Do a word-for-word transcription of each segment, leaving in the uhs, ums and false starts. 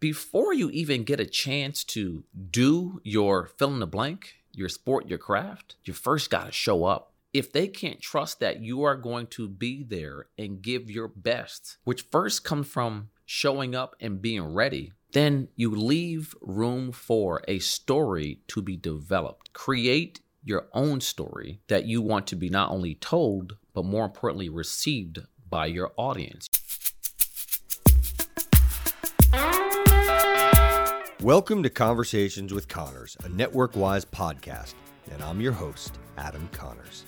before you even get a chance to do your fill in the blank, your sport, your craft, you first got to show up. If they can't trust that you are going to be there and give your best, which first comes from showing up and being ready, then you leave room for a story to be developed. Create your own story that you want to be not only told, but more importantly, received by your audience. Welcome to Conversations with Connors, a NetworkWise podcast, and I'm your host, Adam Connors.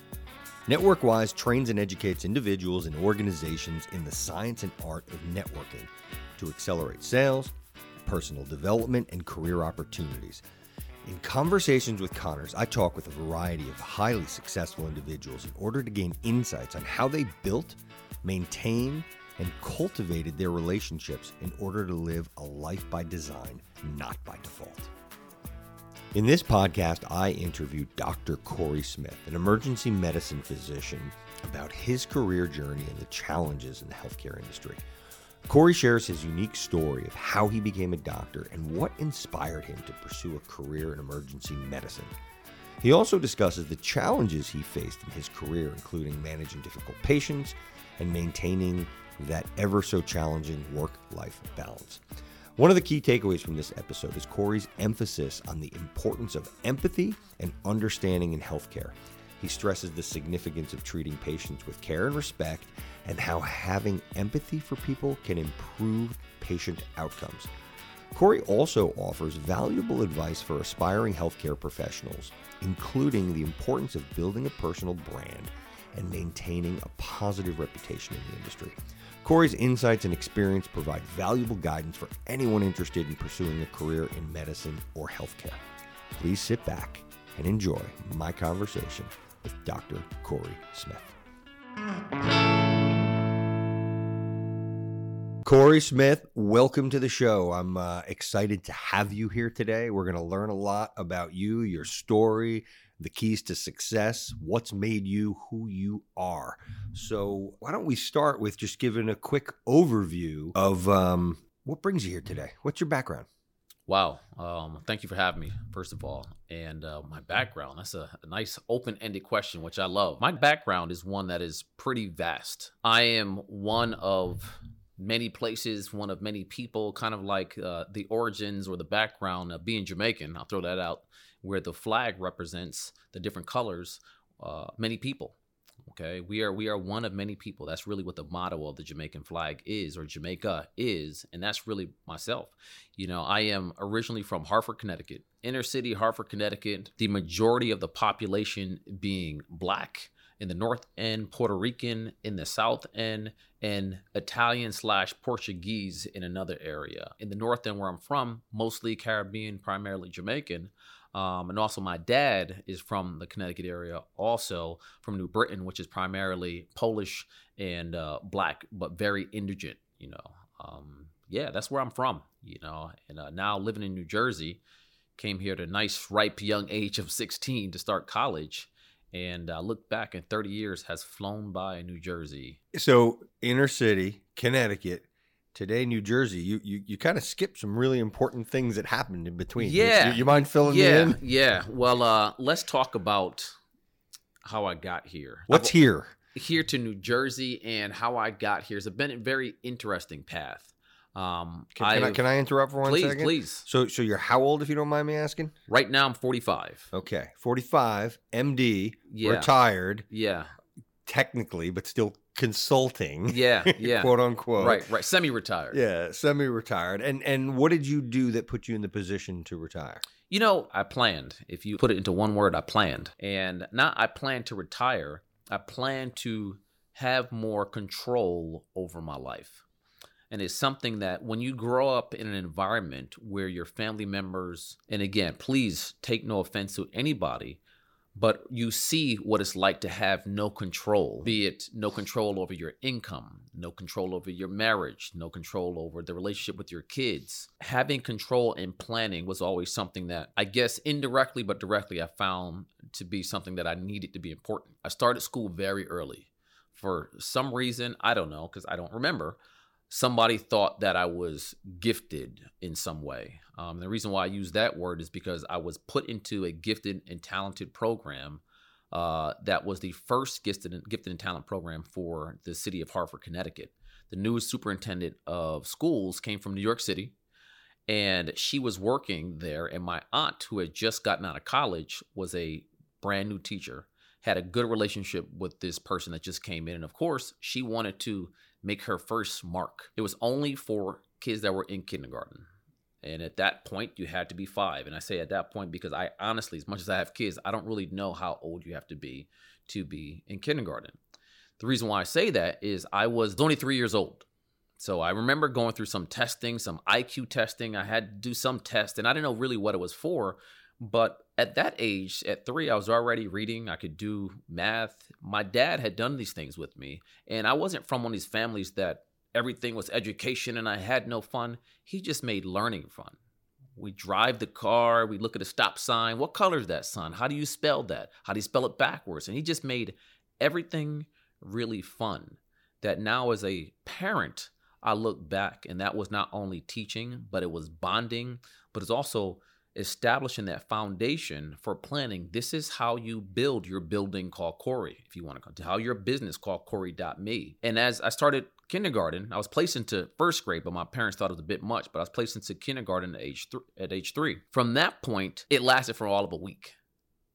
NetworkWise trains and educates individuals and organizations in the science and art of networking to accelerate sales, personal development, and career opportunities. In Conversations with Connors, I talk with a variety of highly successful individuals in order to gain insights on how they built, maintained, and cultivated their relationships in order to live a life by design, not by default. In this podcast, I interviewed Doctor Corey Smith, an emergency medicine physician, about his career journey and the challenges in the healthcare industry. Corey shares his unique story of how he became a doctor and what inspired him to pursue a career in emergency medicine. He also discusses the challenges he faced in his career, including managing difficult patients and maintaining that ever so challenging work-life balance. One of the key takeaways from this episode is Corey's emphasis on the importance of empathy and understanding in healthcare. He stresses the significance of treating patients with care and respect and how having empathy for people can improve patient outcomes. Corey also offers valuable advice for aspiring healthcare professionals, including the importance of building a personal brand and maintaining a positive reputation in the industry. Corey's insights and experience provide valuable guidance for anyone interested in pursuing a career in medicine or healthcare. Please sit back and enjoy my conversation with Doctor Corey Smith. Corey Smith, welcome to the show. I'm uh, excited to have you here today. We're going to learn a lot about you, your story, the keys to success, what's made you who you are. So why don't we start with just giving a quick overview of um, what brings you here today? What's your background? Wow. Um, thank you for having me, first of all. And uh, my background, that's a, a nice open-ended question, which I love. My background is one that is pretty vast. I am one of many places, one of many people, kind of like uh, the origins or the background of being Jamaican. I'll throw that out, where the flag represents the different colors, uh, many people. Okay, we are we are one of many people. That's really what the motto of the Jamaican flag is, or Jamaica is, and that's really myself. You know, I am originally from Hartford, Connecticut, inner city Hartford, Connecticut. The majority of the population being Black in the North End, Puerto Rican in the South End, and Italian slash Portuguese in another area. In the North End, where I'm from, mostly Caribbean, primarily Jamaican. Um, and also my dad is from the Connecticut area, also from New Britain, which is primarily Polish and uh, Black, but very indigent, you know. Um, yeah, that's where I'm from, you know, and uh, now living in New Jersey, came here at a nice, ripe, young age of sixteen to start college. And I uh, look back and thirty years has flown by in New Jersey. So inner city, Connecticut. Today, New Jersey, you you, you kind of skipped some really important things that happened in between. Yeah. You, you mind filling yeah, me in? Yeah. Well, uh, let's talk about how I got here. What's I've, here? Here to New Jersey and how I got here. It's been a very interesting path. Um, can, can, I, can I interrupt for one please, second? Please, please. So, so you're how old, if you don't mind me asking? Right now, I'm forty-five. Okay. forty-five, M D, yeah. Retired. Yeah. Technically, but still consulting. Yeah, yeah. Quote unquote. Right, right. Semi-retired. Yeah, semi-retired. And and what did you do that put you in the position to retire? You know, I planned. If you put it into one word, I planned. And not I planned to retire. I planned to have more control over my life. And it's something that when you grow up in an environment where your family members, and again, please take no offense to anybody, but you see what it's like to have no control, be it no control over your income, no control over your marriage, no control over the relationship with your kids. Having control and planning was always something that I guess indirectly but directly I found to be something that I needed to be important. I started school very early. For some reason, I don't know, because I don't remember, somebody thought that I was gifted in some way. Um, the reason why I use that word is because I was put into a gifted and talented program uh, that was the first gifted and, gifted and talent program for the city of Hartford, Connecticut. The newest superintendent of schools came from New York City, and she was working there. And my aunt, who had just gotten out of college, was a brand new teacher, had a good relationship with this person that just came in. And of course, she wanted to make her first mark. It was only for kids that were in kindergarten. And at that point, you had to be five. And I say at that point because I honestly, as much as I have kids, I don't really know how old you have to be to be in kindergarten. The reason why I say that is I was only three years old. So I remember going through some testing, some I Q testing. I had to do some test, and I didn't know really what it was for. But at that age, at three, I was already reading. I could do math. My dad had done these things with me, and I wasn't from one of these families that everything was education and I had no fun. He just made learning fun. We drive the car. We look at a stop sign. What color is that, son? How do you spell that? How do you spell it backwards? And he just made everything really fun that now as a parent, I look back, and that was not only teaching, but it was bonding, but it's also establishing that foundation for planning. This is how you build your building called Corey, if you want to come to how your business called Corey dot me. And as I started kindergarten, I was placed into first grade, but my parents thought it was a bit much, but I was placed into kindergarten at age, th- at age three. From that point, it lasted for all of a week.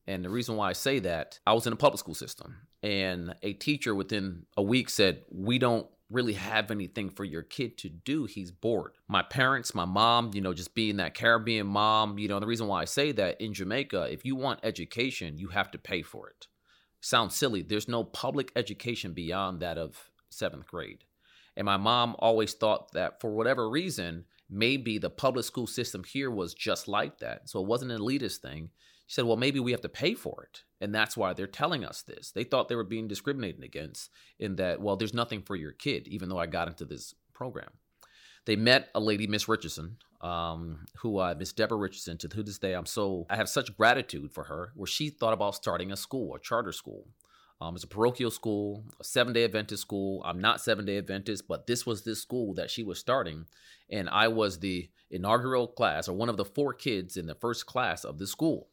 And the reason why I say that, I was in a public school system, and a teacher within a week said, we don't really have anything for your kid to do. He's bored. My parents, my mom, you know, just being that Caribbean mom, you know, the reason why I say that in Jamaica, if you want education, you have to pay for it. Sounds silly. There's no public education beyond that of seventh grade. And my mom always thought that for whatever reason, maybe the public school system here was just like that. So it wasn't an elitist thing. She said, well, maybe we have to pay for it. And that's why they're telling us this. They thought they were being discriminated against in that, well, there's nothing for your kid, even though I got into this program. They met a lady, Miss Richardson, um, who I, uh, Miss Deborah Richardson, to this day, I'm so, I have such gratitude for her, where she thought about starting a school, a charter school. Um, it's a parochial school, a seven-day Adventist school. I'm not seven-day Adventist, but this was this school that she was starting. And I was the inaugural class, or one of the four kids in the first class of this school.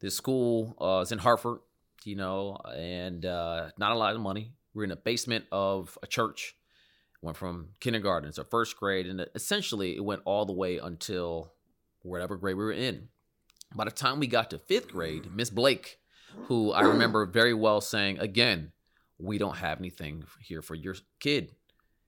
This school uh, is in Hartford, you know, and uh, not a lot of money. We're in the basement of a church. Went from kindergarten to first grade, and essentially it went all the way until whatever grade we were in. By the time we got to fifth grade, Miss Blake, who I remember very well saying, again, we don't have anything here for your kid.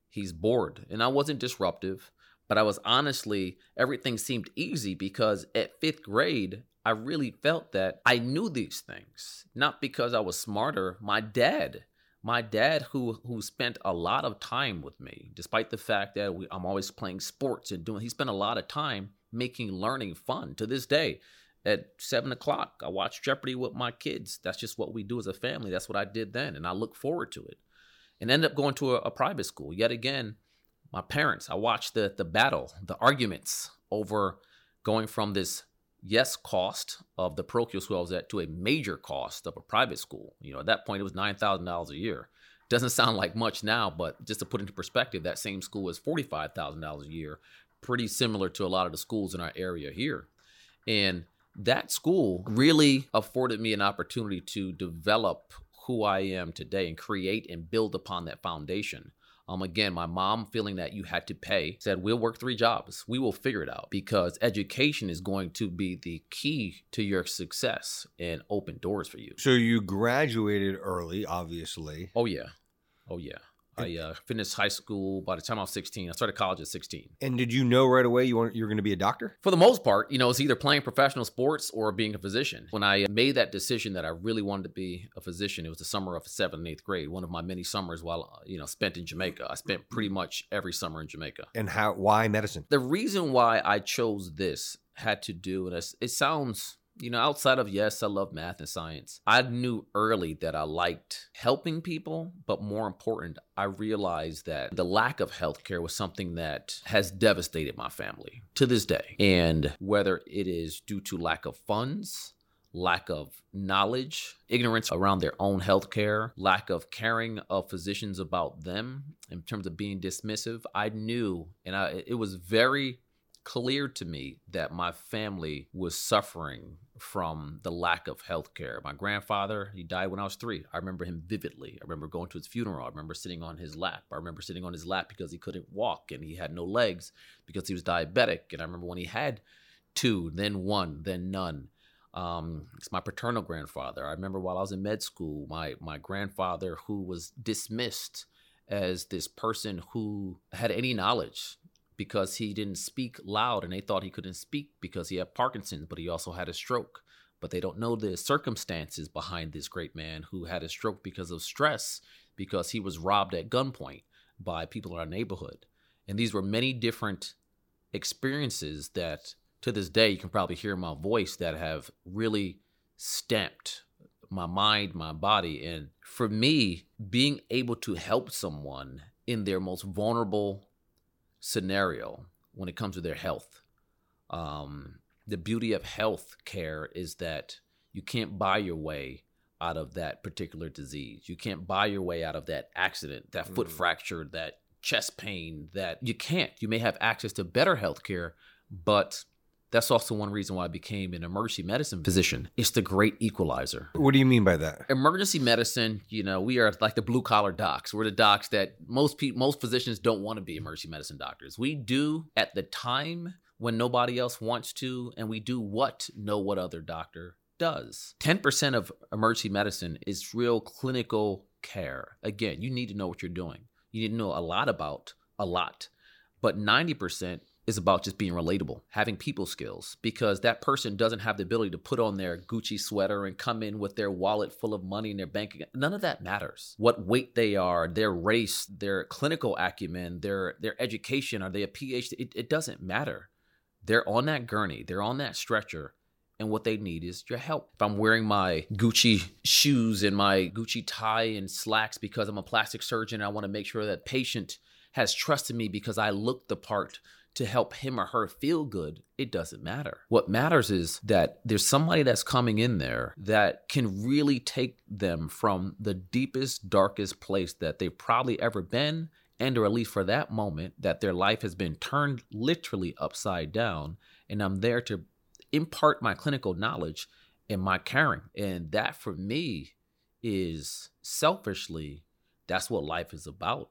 He's bored. And I wasn't disruptive, but I was honestly, everything seemed easy because at fifth grade, I really felt that I knew these things, not because I was smarter. My dad, my dad who who spent a lot of time with me, despite the fact that we, I'm always playing sports and doing, he spent a lot of time making learning fun. To this day, at seven o'clock, I watch Jeopardy with my kids. That's just what we do as a family. That's what I did then, and I look forward to it. And ended up going to a, a private school. Yet again, my parents, I watched the the battle, the arguments over going from this yes cost of the parochial school I was at to a major cost of a private school. You know, at that point, it was nine thousand dollars a year. Doesn't sound like much now, but just to put into perspective, that same school is forty-five thousand dollars a year, pretty similar to a lot of the schools in our area here. And that school really afforded me an opportunity to develop who I am today and create and build upon that foundation. Um, again, my mom, feeling that you had to pay, said, we'll work three jobs. We will figure it out because education is going to be the key to your success and open doors for you. So you graduated early, obviously. Oh, yeah. Oh, yeah. And I uh, finished high school by the time I was sixteen. I started college at sixteen. And did you know right away you were, you were going to be a doctor? For the most part, you know, it's either playing professional sports or being a physician. When I made that decision that I really wanted to be a physician, it was the summer of seventh and eighth grade, one of my many summers while, you know, spent in Jamaica. I spent pretty much every summer in Jamaica. And how? Why medicine? The reason why I chose this had to do, and it sounds, you know, outside of, yes, I love math and science, I knew early that I liked helping people, but more important, I realized that the lack of healthcare was something that has devastated my family to this day. And whether it is due to lack of funds, lack of knowledge, ignorance around their own healthcare, lack of caring of physicians about them in terms of being dismissive. I knew, and I, it was very clear to me that my family was suffering from the lack of healthcare. My grandfather, he died when I was three. I remember him vividly. I remember going to his funeral. I remember sitting on his lap. I remember sitting on his lap because he couldn't walk and he had no legs because he was diabetic. And I remember when he had two, then one, then none. Um, it's my paternal grandfather. I remember while I was in med school, my my grandfather, who was dismissed as this person who had any knowledge, because he didn't speak loud and they thought he couldn't speak because he had Parkinson's, but he also had a stroke. But they don't know the circumstances behind this great man who had a stroke because of stress, because he was robbed at gunpoint by people in our neighborhood. And these were many different experiences that to this day, you can probably hear my voice, that have really stamped my mind, my body. And for me, being able to help someone in their most vulnerable scenario when it comes to their health. Um, the beauty of health care is that you can't buy your way out of that particular disease. You can't buy your way out of that accident, that foot mm. fracture, that chest pain, that you can't. You may have access to better health care, but that's also one reason why I became an emergency medicine physician. It's the great equalizer. What do you mean by that? Emergency medicine, you know, we are like the blue collar docs. We're the docs that most people, most physicians don't want to be emergency medicine doctors. We do at the time when nobody else wants to, and we do what no what other doctor does. ten percent of emergency medicine is real clinical care. Again, you need to know what you're doing. You need to know a lot about a lot, but ninety percent is about just being relatable, having people skills, because that person doesn't have the ability to put on their Gucci sweater and come in with their wallet full of money in their bank account. None of that matters. What weight they are, their race, their clinical acumen, their their education, are they a P H D? It, it doesn't matter. They're on that gurney. They're on that stretcher. And what they need is your help. If I'm wearing my Gucci shoes and my Gucci tie and slacks because I'm a plastic surgeon, and I want to make sure that patient has trusted me because I look the part to help him or her feel good, it doesn't matter. What matters is that there's somebody that's coming in there that can really take them from the deepest, darkest place that they've probably ever been, and or at least for that moment, that their life has been turned literally upside down. And I'm there to impart my clinical knowledge and my caring. And that for me is selfishly, that's what life is about.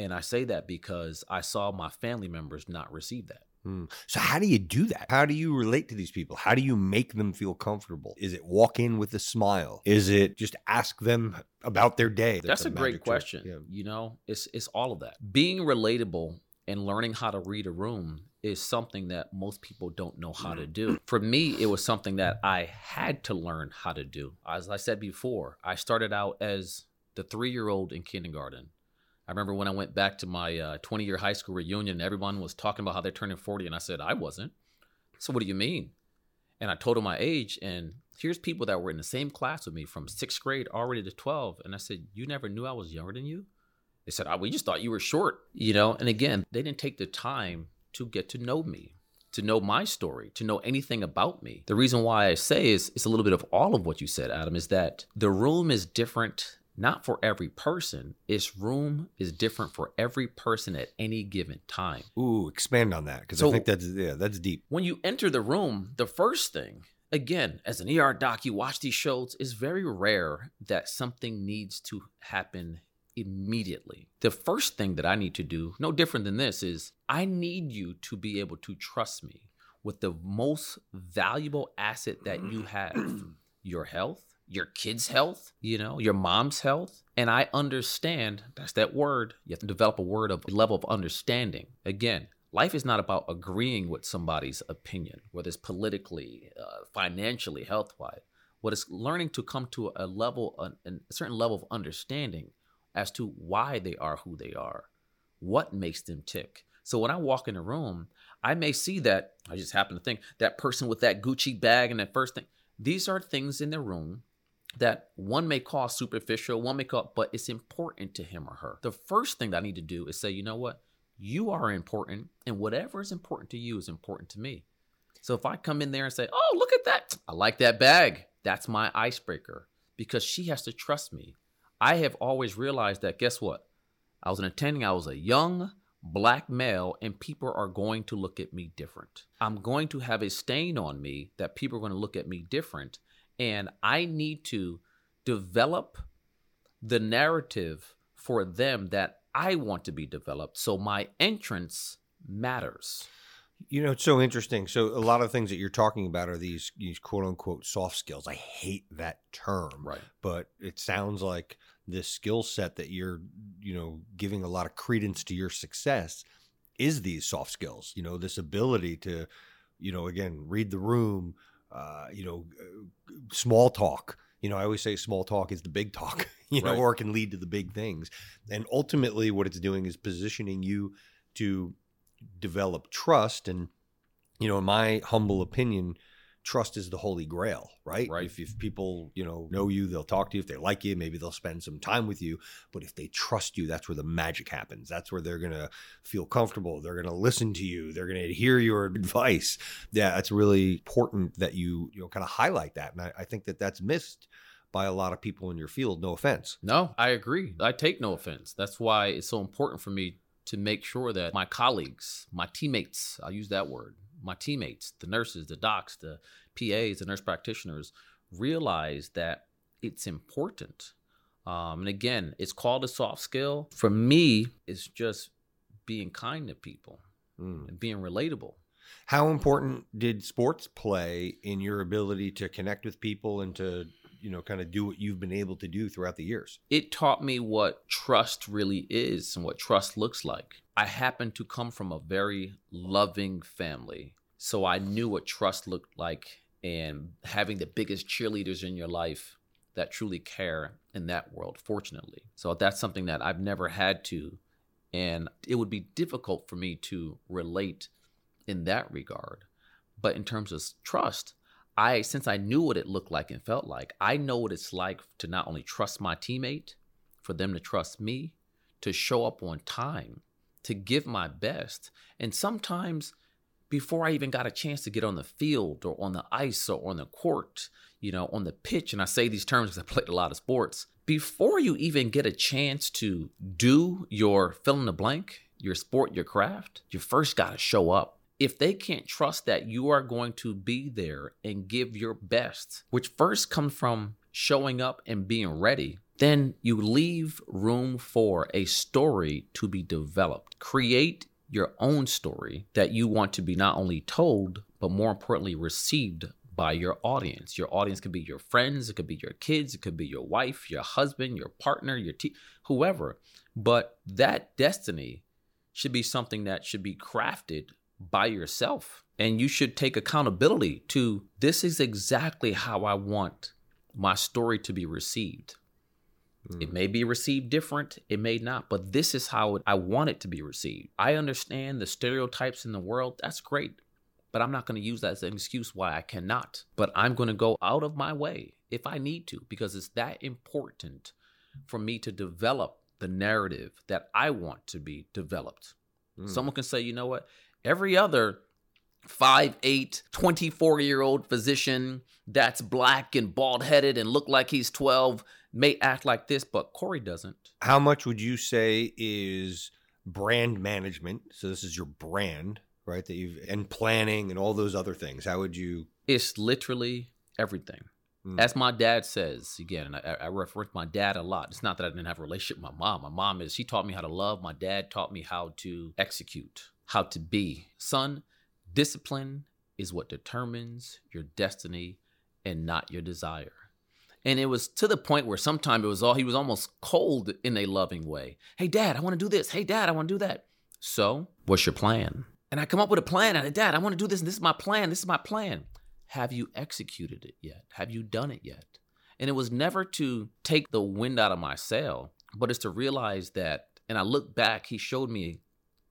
And I say that because I saw my family members not receive that. Mm. So how do you do that? How do you relate to these people? How do you make them feel comfortable? Is it walk in with a smile? Is it just ask them about their day? That's, That's a, a great question. Yeah. You know, it's it's all of that. Being relatable and learning how to read a room is something that most people don't know how to do. For me, it was something that I had to learn how to do. As I said before, I started out as the three-year-old in kindergarten. I remember when I went back to my uh, twenty-year high school reunion, everyone was talking about how they're turning forty, and I said, I wasn't. So what do you mean? And I told them my age, and here's people that were in the same class with me from sixth grade already to twelve, and I said, you never knew I was younger than you? They said, oh, we just thought you were short, you know? And again, they didn't take the time to get to know me, to know my story, to know anything about me. The reason why I say is, it's a little bit of all of what you said, Adam, is that the room is different. Not for every person. Its room is different for every person at any given time. Ooh, expand on that, because so I think that's yeah, that's deep. When you enter the room, the first thing, again, as an E R doc, you watch these shows, it's very rare that something needs to happen immediately. The first thing that I need to do, no different than this, is I need you to be able to trust me with the most valuable asset that you have, your health, your kid's health, you know, your mom's health. And I understand, that's that word. You have to develop a word of level of understanding. Again, life is not about agreeing with somebody's opinion, whether it's politically, uh, financially, health-wise. What is learning to come to a level, a, a certain level of understanding as to why they are who they are, what makes them tick. So when I walk in a room, I may see that, I just happen to think, that person with that Gucci bag and that first thing. These are things in the room that one may call superficial, one may call, but it's important to him or her. The first thing that I need to do is say, you know what? You are important, and whatever is important to you is important to me. So if I come in there and say, oh, look at that. I like that bag. That's my icebreaker because she has to trust me. I have always realized that, guess what? I was an attending, I was a young black male, and people are going to look at me different. I'm going to have a stain on me that people are going to look at me different. And I need to develop the narrative for them that I want to be developed. So my entrance matters. You know, it's so interesting. So a lot of things that you're talking about are these, these quote unquote soft skills. I hate that term, right? But it sounds like this skill set that you're, you know, giving a lot of credence to your success is these soft skills, you know, this ability to, you know, again, read the room, uh, you know, small talk. You know, I always say small talk is the big talk, you know, right. Or it can lead to the big things. And ultimately what it's doing is positioning you to develop trust. And, you know, in my humble opinion, trust is the holy grail, right? Right. If, if people, you know, know you, they'll talk to you. If they like you, maybe they'll spend some time with you. But if they trust you, that's where the magic happens. That's where they're going to feel comfortable. They're going to listen to you. They're going to hear your advice. Yeah, it's really important that you, you know, kind of highlight that. And I, I think that that's missed by a lot of people in your field. No offense. No, I agree. I take no offense. That's why it's so important for me to make sure that my colleagues, my teammates, I'll use that word, my teammates, the nurses, the docs, the P As, the nurse practitioners, realize that it's important. Um, and again, it's called a soft skill. For me, it's just being kind to people mm. and being relatable. How important did sports play in your ability to connect with people and to, you know, kind of do what you've been able to do throughout the years? It taught me what trust really is and what trust looks like. I happen to come from a very loving family, so I knew what trust looked like and having the biggest cheerleaders in your life that truly care in that world, fortunately. So that's something that I've never had to, and it would be difficult for me to relate in that regard. But in terms of trust, I, since I knew what it looked like and felt like, I know what it's like to not only trust my teammate, for them to trust me, to show up on time, to give my best. And sometimes before I even got a chance to get on the field or on the ice or on the court, you know, on the pitch, and I say these terms because I played a lot of sports, before you even get a chance to do your fill in the blank, your sport, your craft, you first got to show up. If they can't trust that you are going to be there and give your best, which first comes from showing up and being ready, then you leave room for a story to be developed. Create your own story that you want to be not only told, but more importantly, received by your audience. Your audience could be your friends, it could be your kids, it could be your wife, your husband, your partner, your te- whoever. But that destiny should be something that should be crafted by yourself. And you should take accountability to, this is exactly how I want my story to be received. Mm. It may be received different, it may not, but this is how it, I want it to be received. I understand the stereotypes in the world, that's great, but I'm not going to use that as an excuse why I cannot. But I'm going to go out of my way if I need to, because it's that important for me to develop the narrative that I want to be developed. Mm. Someone can say, you know what? Every other five eight, twenty-four-year-old physician that's black and bald-headed and look like he's twelve may act like this, but Corey doesn't. How much would you say is brand management? So this is your brand, right? That you've and planning and all those other things. How would you? It's literally everything. Mm. As my dad says, again, I, I reference my dad a lot. It's not that I didn't have a relationship with my mom. My mom is, she taught me how to love. My dad taught me how to execute. How to be. Son, discipline is what determines your destiny and not your desire. And it was to the point where sometimes it was all, he was almost cold in a loving way. Hey, Dad, I want to do this. Hey, Dad, I want to do that. So what's your plan? And I come up with a plan. And I, Dad, I want to do this. And this is my plan. This is my plan. Have you executed it yet? Have you done it yet? And it was never to take the wind out of my sail, but it's to realize that, and I look back, he showed me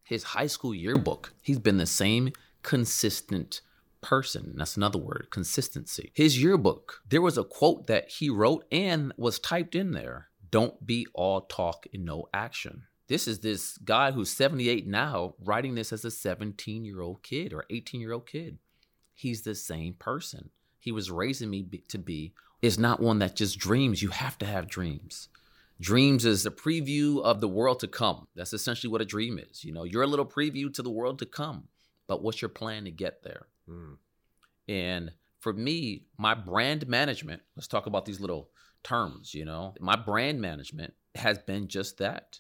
his high school yearbook. He's been the same consistent person. That's another word, consistency. His yearbook, there was a quote that he wrote and was typed in there. Don't be all talk and no action. This is this guy who's seventy-eight now writing this as a seventeen-year-old kid or eighteen-year-old kid. He's the same person. he was raising me be, to be is not one that just dreams. You have to have dreams. Dreams is a preview of the world to come. That's essentially what a dream is. You know, you're a little preview to the world to come, but what's your plan to get there? Mm. And for me, my brand management, let's talk about these little terms, you know, my brand management has been just that.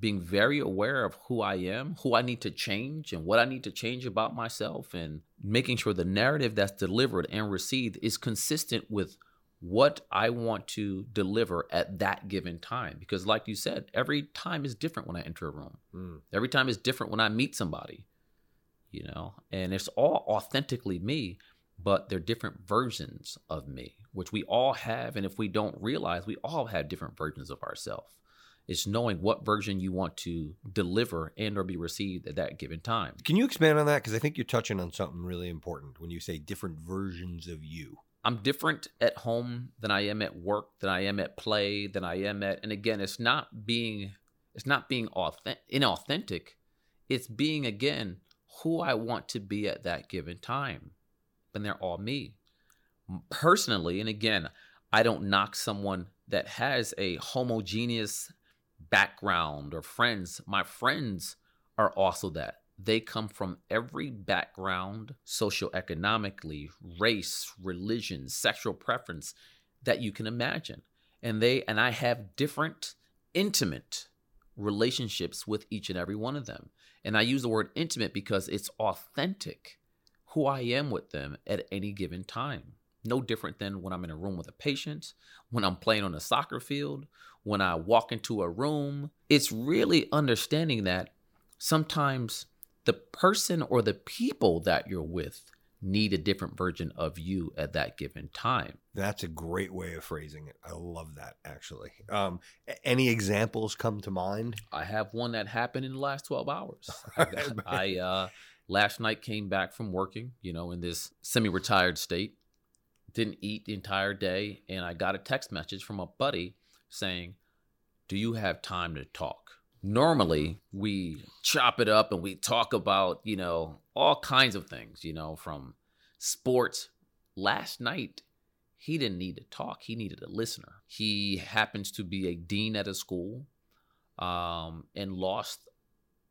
Being very aware of who I am, who I need to change, and what I need to change about myself, and making sure the narrative that's delivered and received is consistent with what I want to deliver at that given time. Because like you said, every time is different when I enter a room. Mm. Every time is different when I meet somebody, you know, and it's all authentically me, but they're different versions of me, which we all have. And if we don't realize, we all have different versions of ourselves. It's knowing what version you want to deliver and or be received at that given time. Can you expand on that? Because I think you're touching on something really important when you say different versions of you. I'm different at home than I am at work, than I am at play, than I am at, and again, it's not being, it's not being authentic, inauthentic. It's being, again, who I want to be at that given time. And they're all me. Personally, and again, I don't knock someone that has a homogeneous background or friends. My friends are also that. They come from every background, socioeconomically, race, religion, sexual preference that you can imagine. And they and I have different intimate relationships with each and every one of them. And I use the word intimate because it's authentic who I am with them at any given time. No different than when I'm in a room with a patient, when I'm playing on a soccer field, when I walk into a room. It's really understanding that sometimes the person or the people that you're with need a different version of you at that given time. That's a great way of phrasing it. I love that, actually. Um, any examples come to mind? I have one that happened in the last twelve hours. Right, I uh, last night came back from working, you know, in this semi-retired state. Didn't eat the entire day, and I got a text message from a buddy saying, do you have time to talk? Normally, we chop it up and we talk about, you know, all kinds of things, you know, from sports. Last night, he didn't need to talk. He needed a listener. He happens to be a dean at a school um, and lost,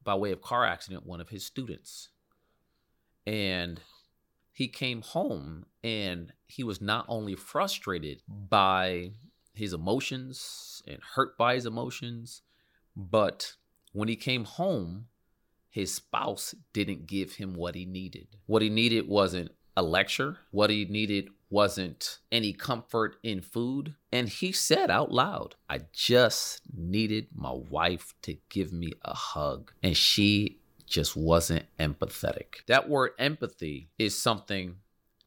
by way of car accident, one of his students. And he came home and he was not only frustrated by his emotions and hurt by his emotions, but when he came home, his spouse didn't give him what he needed. What he needed wasn't a lecture. What he needed wasn't any comfort in food. And he said out loud, I just needed my wife to give me a hug. And she just wasn't empathetic. That word empathy is something,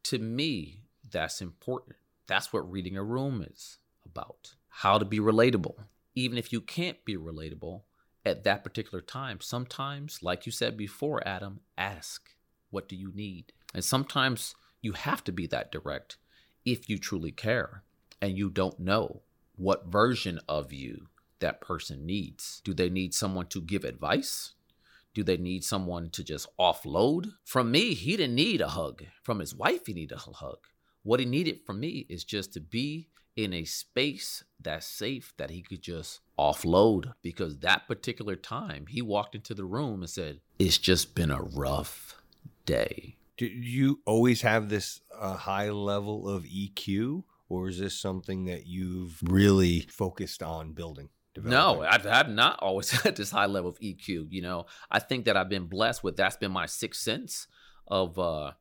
to me, that's important. That's what reading a room is about. How to be relatable. Even if you can't be relatable at that particular time, sometimes, like you said before, Adam, ask, what do you need? And sometimes you have to be that direct if you truly care and you don't know what version of you that person needs. Do they need someone to give advice? Do they need someone to just offload? From me, he didn't need a hug. From his wife, he needed a hug. What he needed from me is just to be in a space that's safe that he could just offload. Because that particular time, he walked into the room and said, it's just been a rough day. Do you always have this uh, high level of E Q? Or is this something that you've really focused on building? No, I've, I've not always had this high level of E Q. You know, I think that I've been blessed with, that's been my sixth sense of uh,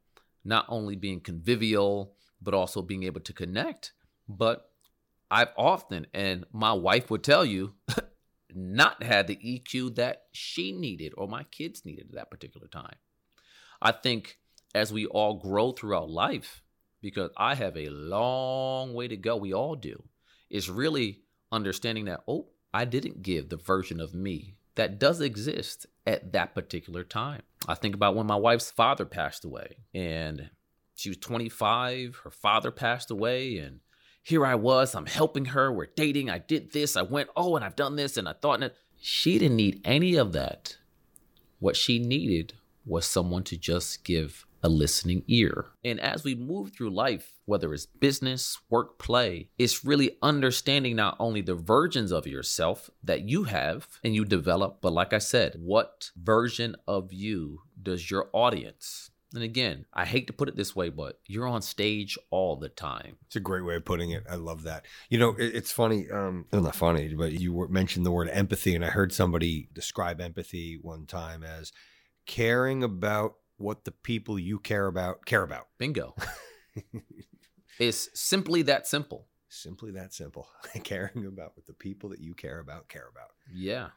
not only being convivial, but also being able to connect. But I've often, and my wife would tell you, not had the E Q that she needed or my kids needed at that particular time. I think as we all grow throughout life, because I have a long way to go, we all do, it's really understanding that, oh, I didn't give the version of me that does exist at that particular time. I think about when my wife's father passed away and she was twenty-five, her father passed away, and here I was, I'm helping her, we're dating, I did this, I went, oh, and I've done this, and I thought, and she didn't need any of that. What she needed was someone to just give a listening ear. And as we move through life, whether it's business, work, play, it's really understanding not only the versions of yourself that you have and you develop, but like I said, what version of you does your audience? And again, I hate to put it this way, but you're on stage all the time. It's a great way of putting it. I love that. You know, it, it's funny. Um, well, not funny, but you mentioned the word empathy, and I heard somebody describe empathy one time as caring about what the people you care about care about. Bingo. It's simply that simple. Simply that simple. Caring about what the people that you care about care about. Yeah.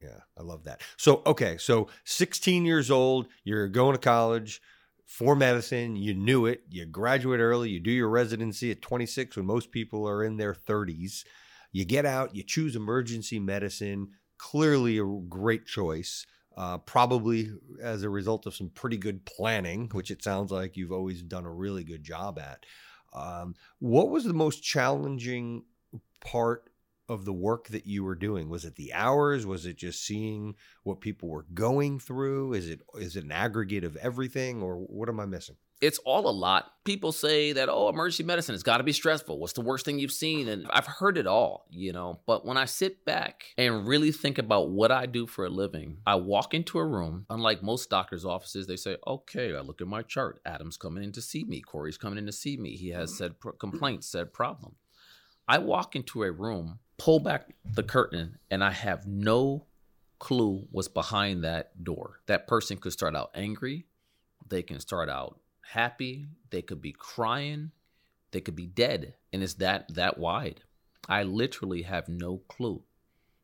Yeah, I love that. So, okay, so sixteen years old, you're going to college for medicine, you knew it, you graduate early, you do your residency at twenty-six when most people are in their thirties. You get out, you choose emergency medicine, clearly a great choice, uh, probably as a result of some pretty good planning, which it sounds like you've always done a really good job at. Um, what was the most challenging part of the work that you were doing? Was it the hours? Was it just seeing what people were going through? Is it is it an aggregate of everything, or what am I missing? It's all a lot. People say that, oh, emergency medicine, it's got to be stressful. What's the worst thing you've seen? And I've heard it all, you know. But when I sit back and really think about what I do for a living, I walk into a room. Unlike most doctors' offices, they say, okay, I look at my chart. Adam's coming in to see me. Corey's coming in to see me. He has said pro- complaints, said problem. I walk into a room, pull back the curtain, and I have no clue what's behind that door. That person could start out angry. They can start out happy. They could be crying. They could be dead. And it's that that wide. I literally have no clue.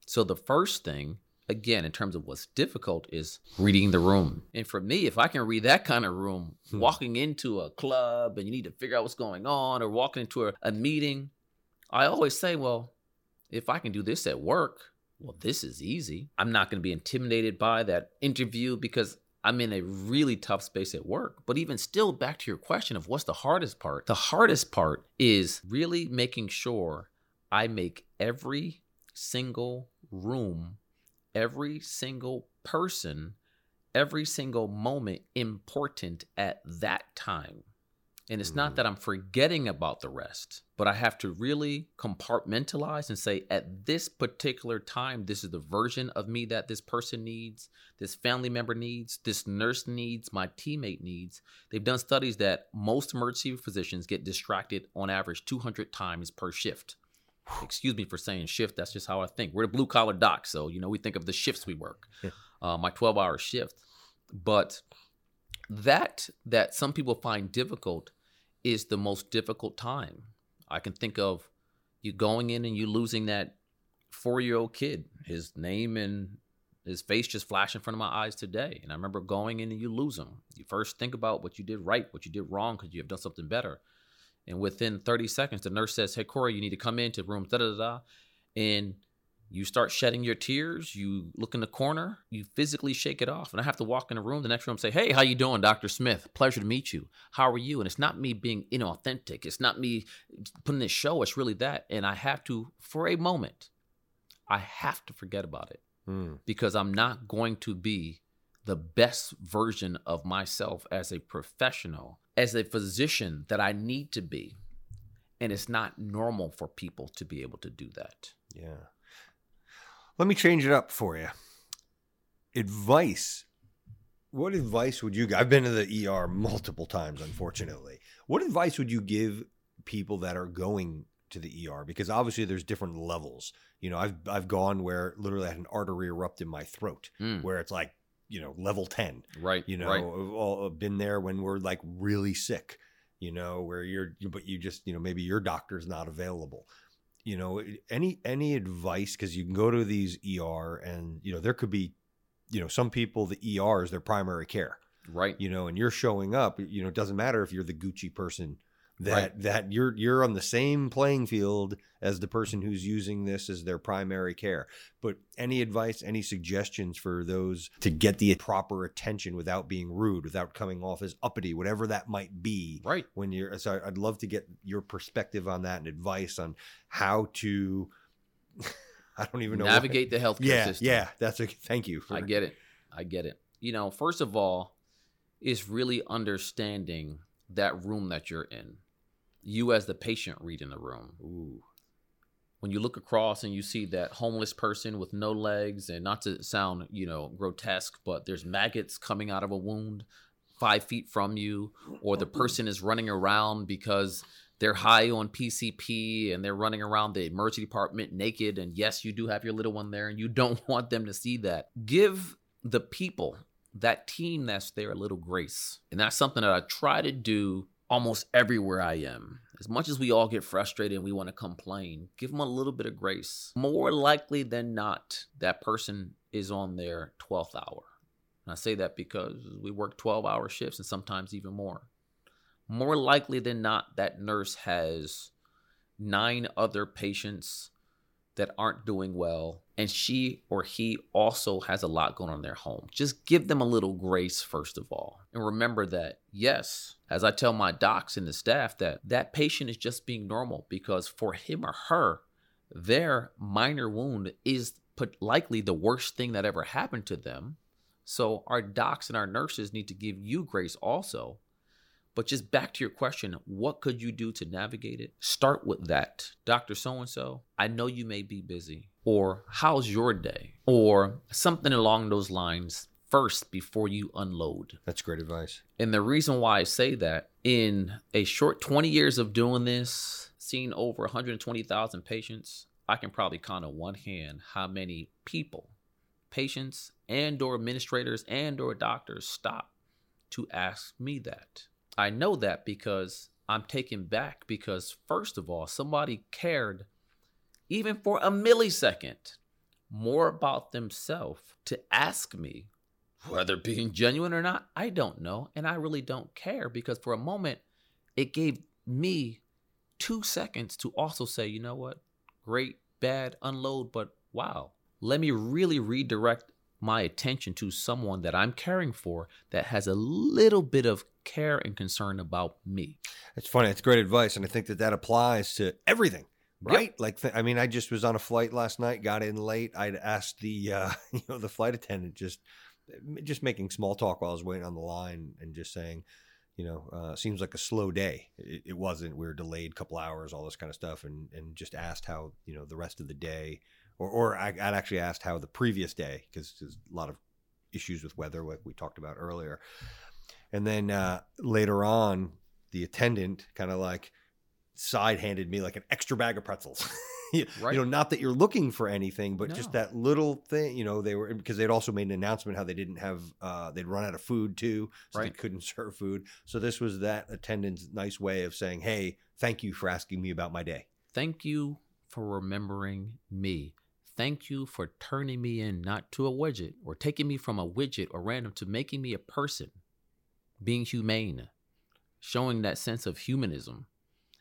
So the first thing, again, in terms of what's difficult, is reading the room. And for me, if I can read that kind of room, hmm. walking into a club and you need to figure out what's going on, or walking into a, a meeting, I always say, well, if I can do this at work, well, this is easy. I'm not going to be intimidated by that interview because I'm in a really tough space at work. But even still, back to your question of what's the hardest part, the hardest part is really making sure I make every single room, every single person, every single moment important at that time. And it's not that I'm forgetting about the rest, but I have to really compartmentalize and say, at this particular time, this is the version of me that this person needs, this family member needs, this nurse needs, my teammate needs. They've done studies that most emergency physicians get distracted on average two hundred times per shift. Excuse me for saying shift. That's just how I think. We're the blue collar doc. So, you know, we think of the shifts we work, yeah. uh, my twelve hour shift. But that that some people find difficult is the most difficult time. I can think of you going in and you losing that four-year-old kid. His name and his face just flash in front of my eyes today. And I remember going in and you lose him. You first think about what you did right, what you did wrong, because you have done something better. And within thirty seconds, the nurse says, hey, Corey, you need to come into room da-da-da-da. And you start shedding your tears. You look in the corner. You physically shake it off. And I have to walk in the room, the next room, and say, hey, how you doing, Doctor Smith? Pleasure to meet you. How are you? And it's not me being inauthentic. It's not me putting this show. It's really that. And I have to, for a moment, I have to forget about it mm. because I'm not going to be the best version of myself as a professional, as a physician that I need to be. And it's not normal for people to be able to do that. Yeah. Let me change it up for you. Advice. What advice would you give? I've been to the E R multiple times, unfortunately. What advice would you give people that are going to the E R? Because obviously there's different levels. You know, I've I've gone where literally I had an artery erupt in my throat, mm. where it's like, you know, level ten. Right. You know, right. I've all been there when we're like really sick, you know, where you're, but you just, you know, maybe your doctor's not available. You know, any any advice, because you can go to these E R and, you know, there could be, you know, some people, the E R is their primary care. Right. You know, and you're showing up, you know, it doesn't matter if you're the Gucci person that right. that you're you're on the same playing field as the person who's using this as their primary care. But any advice, any suggestions for those to get the proper attention without being rude, without coming off as uppity, whatever that might be. Right. When you're, so I'd love to get your perspective on that and advice on how to, I don't even know. Navigate what, the healthcare yeah, system. Yeah. That's a, thank you. For, I get it. I get it. You know, first of all, is really understanding that room that you're in. You as the patient reading the room. Ooh. When you look across and you see that homeless person with no legs, and not to sound, you know, grotesque, but there's maggots coming out of a wound five feet from you, or the person is running around because they're high on P C P and they're running around the emergency department naked. And yes, you do have your little one there and you don't want them to see that. Give the people, that team that's there, a little grace. And that's something that I try to do almost everywhere I am. As much as we all get frustrated and we want to complain, give them a little bit of grace. More likely than not, that person is on their twelfth hour. And I say that because we work twelve-hour shifts and sometimes even more. More likely than not, that nurse has nine other patients that aren't doing well, and she or he also has a lot going on in their home. Just give them a little grace, first of all. And remember that, yes, as I tell my docs and the staff, that that patient is just being normal, because for him or her, their minor wound is put likely the worst thing that ever happened to them. So our docs and our nurses need to give you grace also. But just back to your question, what could you do to navigate it? Start with that. Doctor So-and-so, I know you may be busy. Or how's your day? Or something along those lines first before you unload. That's great advice. And the reason why I say that, in a short twenty years of doing this, seeing over one hundred twenty thousand patients, I can probably count on one hand how many people, patients and or administrators and or doctors stop to ask me that. I know that because I'm taken back, because first of all, somebody cared, even for a millisecond, more about themselves to ask me, whether being genuine or not, I don't know. And I really don't care, because for a moment, it gave me two seconds to also say, you know what, great, bad, unload, but wow, let me really redirect my attention to someone that I'm caring for that has a little bit of care and concern about me. That's funny. That's great advice. And I think that that applies to everything, right? Yep. Like, th- I mean, I just was on a flight last night, got in late. I'd asked the, uh, you know, the flight attendant, just, just making small talk while I was waiting on the line, and just saying, you know, uh, seems like a slow day. It, it wasn't, we were delayed a couple hours, all this kind of stuff. And, and just asked how, you know, the rest of the day, Or, or I, I'd actually asked how the previous day, because there's a lot of issues with weather, like we talked about earlier. And then uh, later on, the attendant kind of like side-handed me like an extra bag of pretzels. you, right. you know, not that you're looking for anything, but no. Just that little thing. You know, they were, because they'd also made an announcement how they didn't have, uh, they'd run out of food too, so right. They couldn't serve food. So this was that attendant's nice way of saying, hey, thank you for asking me about my day. Thank you for remembering me. Thank you for turning me in, not to a widget, or taking me from a widget or random to making me a person, being humane, showing that sense of humanism.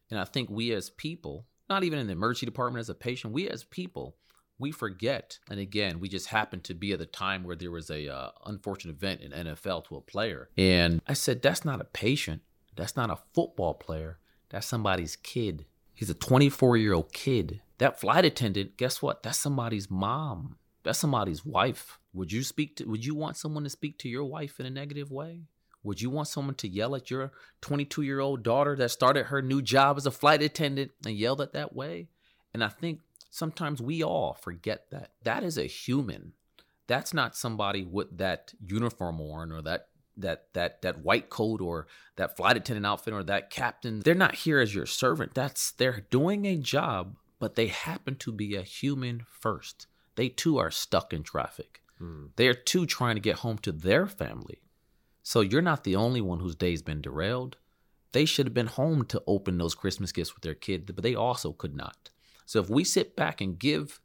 And I think we as people, not even in the emergency department as a patient, we as people, we forget. And again, we just happened to be at the time where there was a uh, unfortunate event in N F L to a player. And I said, that's not a patient. That's not a football player. That's somebody's kid. He's a twenty-four-year-old kid. That flight attendant, guess what? That's somebody's mom. That's somebody's wife. Would you speak to, would you want someone to speak to your wife in a negative way? Would you want someone to yell at your twenty-two-year-old daughter that started her new job as a flight attendant and yelled at that way? And I think sometimes we all forget that. That is a human. That's not somebody with that uniform on, or that that that that white coat, or that flight attendant outfit, or that captain. They're not here as your servant. That's, they're doing a job, but they happen to be a human first. They too are stuck in traffic. Mm. They're too trying to get home to their family. So you're not the only one whose day's been derailed. They should have been home to open those Christmas gifts with their kid, but they also could not. So if we sit back and give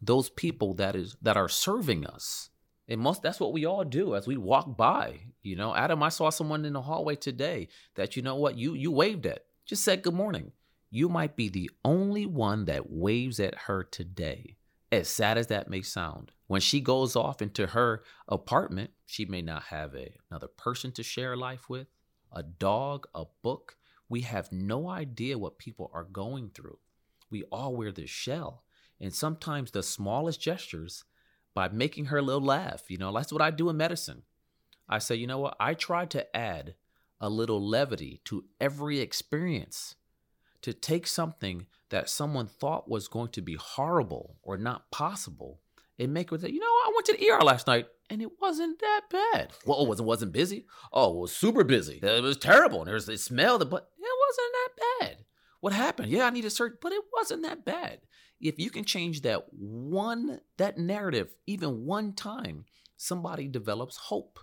those people that is that are serving us, it must, that's what we all do as we walk by. You know, Adam, I saw someone in the hallway today that, you know what, you you waved at, just said good morning. You might be the only one that waves at her today, as sad as that may sound. When she goes off into her apartment, she may not have a, another person to share life with, a dog, a book. We have no idea what people are going through. We all wear this shell. And sometimes the smallest gestures, by making her a little laugh, you know, that's what I do in medicine. I say, you know what? I try to add a little levity to every experience, to take something that someone thought was going to be horrible or not possible and make it, you know, I went to the E R last night and it wasn't that bad. Well, it wasn't, wasn't busy. Oh, it was super busy. It was terrible. And there's it smelled, but it wasn't that bad. What happened? Yeah, I need a surgery, but it wasn't that bad. If you can change that one, that narrative, even one time, somebody develops hope.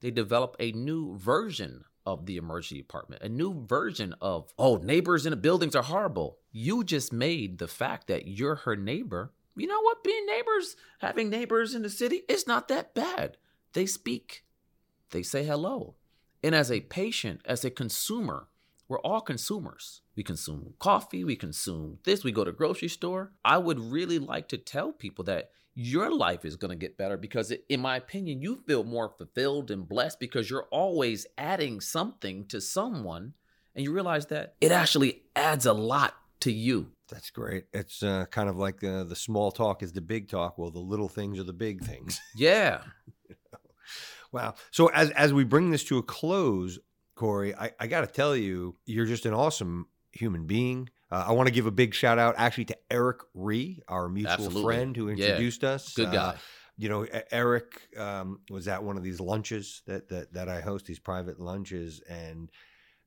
They develop a new version of the emergency department, a new version of, oh, neighbors in the buildings are horrible. You just made the fact that you're her neighbor. You know what? Being neighbors, having neighbors in the city, it's not that bad. They speak. They say hello. And as a patient, as a consumer, we're all consumers. We consume coffee. We consume this. We go to the grocery store. I would really like to tell people that your life is going to get better because, it, in my opinion, you feel more fulfilled and blessed because you're always adding something to someone, and you realize that it actually adds a lot to you. That's great. It's uh, kind of like uh, the small talk is the big talk. Well, the little things are the big things. Yeah. Wow. So as as we bring this to a close, Corey, I, I got to tell you, you're just an awesome human being. Uh, I want to give a big shout out actually to Eric Ree, our mutual Absolutely. friend who introduced yeah. us. Good guy. Uh, you know, Eric um, was at one of these lunches that, that that I host, these private lunches. And,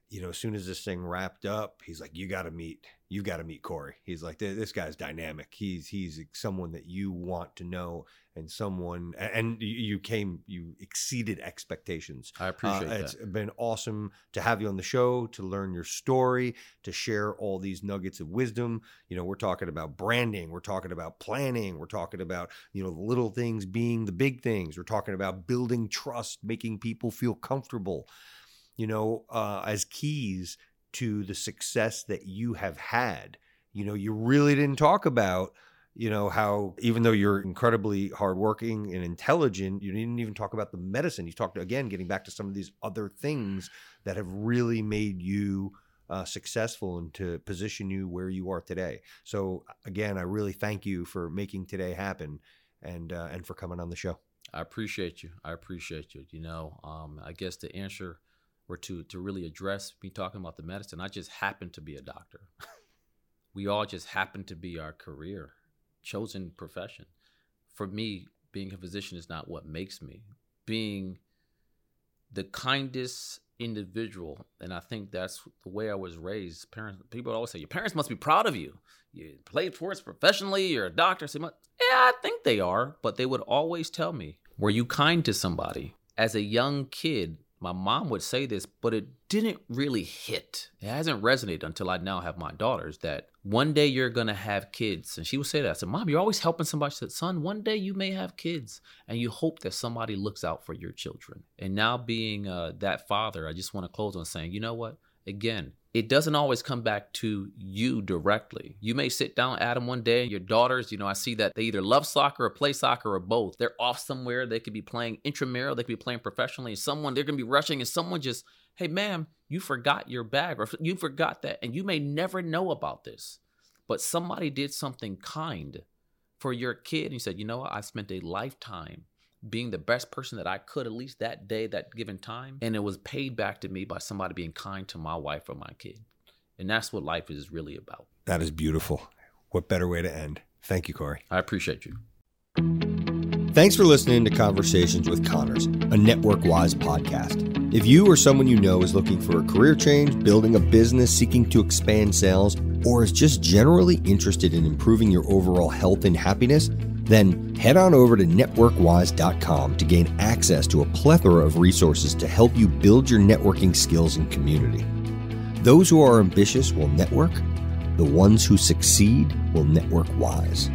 you know, as soon as this thing wrapped up, he's like, you got to meet, you got to meet Corey. He's like, this guy's dynamic. He's he's someone that you want to know and someone, and you came, you exceeded expectations. I appreciate uh, that. It's been awesome to have you on the show, to learn your story, to share all these nuggets of wisdom. You know, we're talking about branding. We're talking about planning. We're talking about, you know, the little things being the big things. We're talking about building trust, making people feel comfortable. You know, uh, as keys to the success that you have had. You know, you really didn't talk about, you know, how even though you're incredibly hardworking and intelligent, you didn't even talk about the medicine. You talked, again, getting back to some of these other things that have really made you uh, successful and to position you where you are today. So, again, I really thank you for making today happen and uh, and for coming on the show. I appreciate you. I appreciate you. You know, um, I guess the answer... or to to really address me talking about the medicine, I just happen to be a doctor. We all just happen to be our career, chosen profession. For me, being a physician is not what makes me. Being the kindest individual, and I think that's the way I was raised. Parents, people always say, your parents must be proud of you. You played sports professionally, you're a doctor. So you must. Yeah, I think they are, but they would always tell me, were you kind to somebody? As a young kid, my mom would say this, but it didn't really hit. It hasn't resonated until I now have my daughters that one day you're going to have kids. And she would say that. I said, Mom, you're always helping somebody. She said, Son, one day you may have kids and you hope that somebody looks out for your children. And now being uh, that father, I just want to close on saying, you know what? Again, it doesn't always come back to you directly. You may sit down, Adam, one day, and your daughters, you know, I see that they either love soccer or play soccer or both. They're off somewhere. They could be playing intramural. They could be playing professionally. And someone, they're going to be rushing. And someone just, hey, ma'am, you forgot your bag or you forgot that. And you may never know about this. But somebody did something kind for your kid. And you said, you know what? I spent a lifetime being the best person that I could, at least that day, that given time. And it was paid back to me by somebody being kind to my wife or my kid. And that's what life is really about. That is beautiful. What better way to end? Thank you, Corey. I appreciate you. Thanks for listening to Conversations with Connors, a NetworkWise podcast. If you or someone you know is looking for a career change, building a business, seeking to expand sales, or is just generally interested in improving your overall health and happiness, then head on over to network wise dot com to gain access to a plethora of resources to help you build your networking skills and community. Those who are ambitious will network. The ones who succeed will network wise.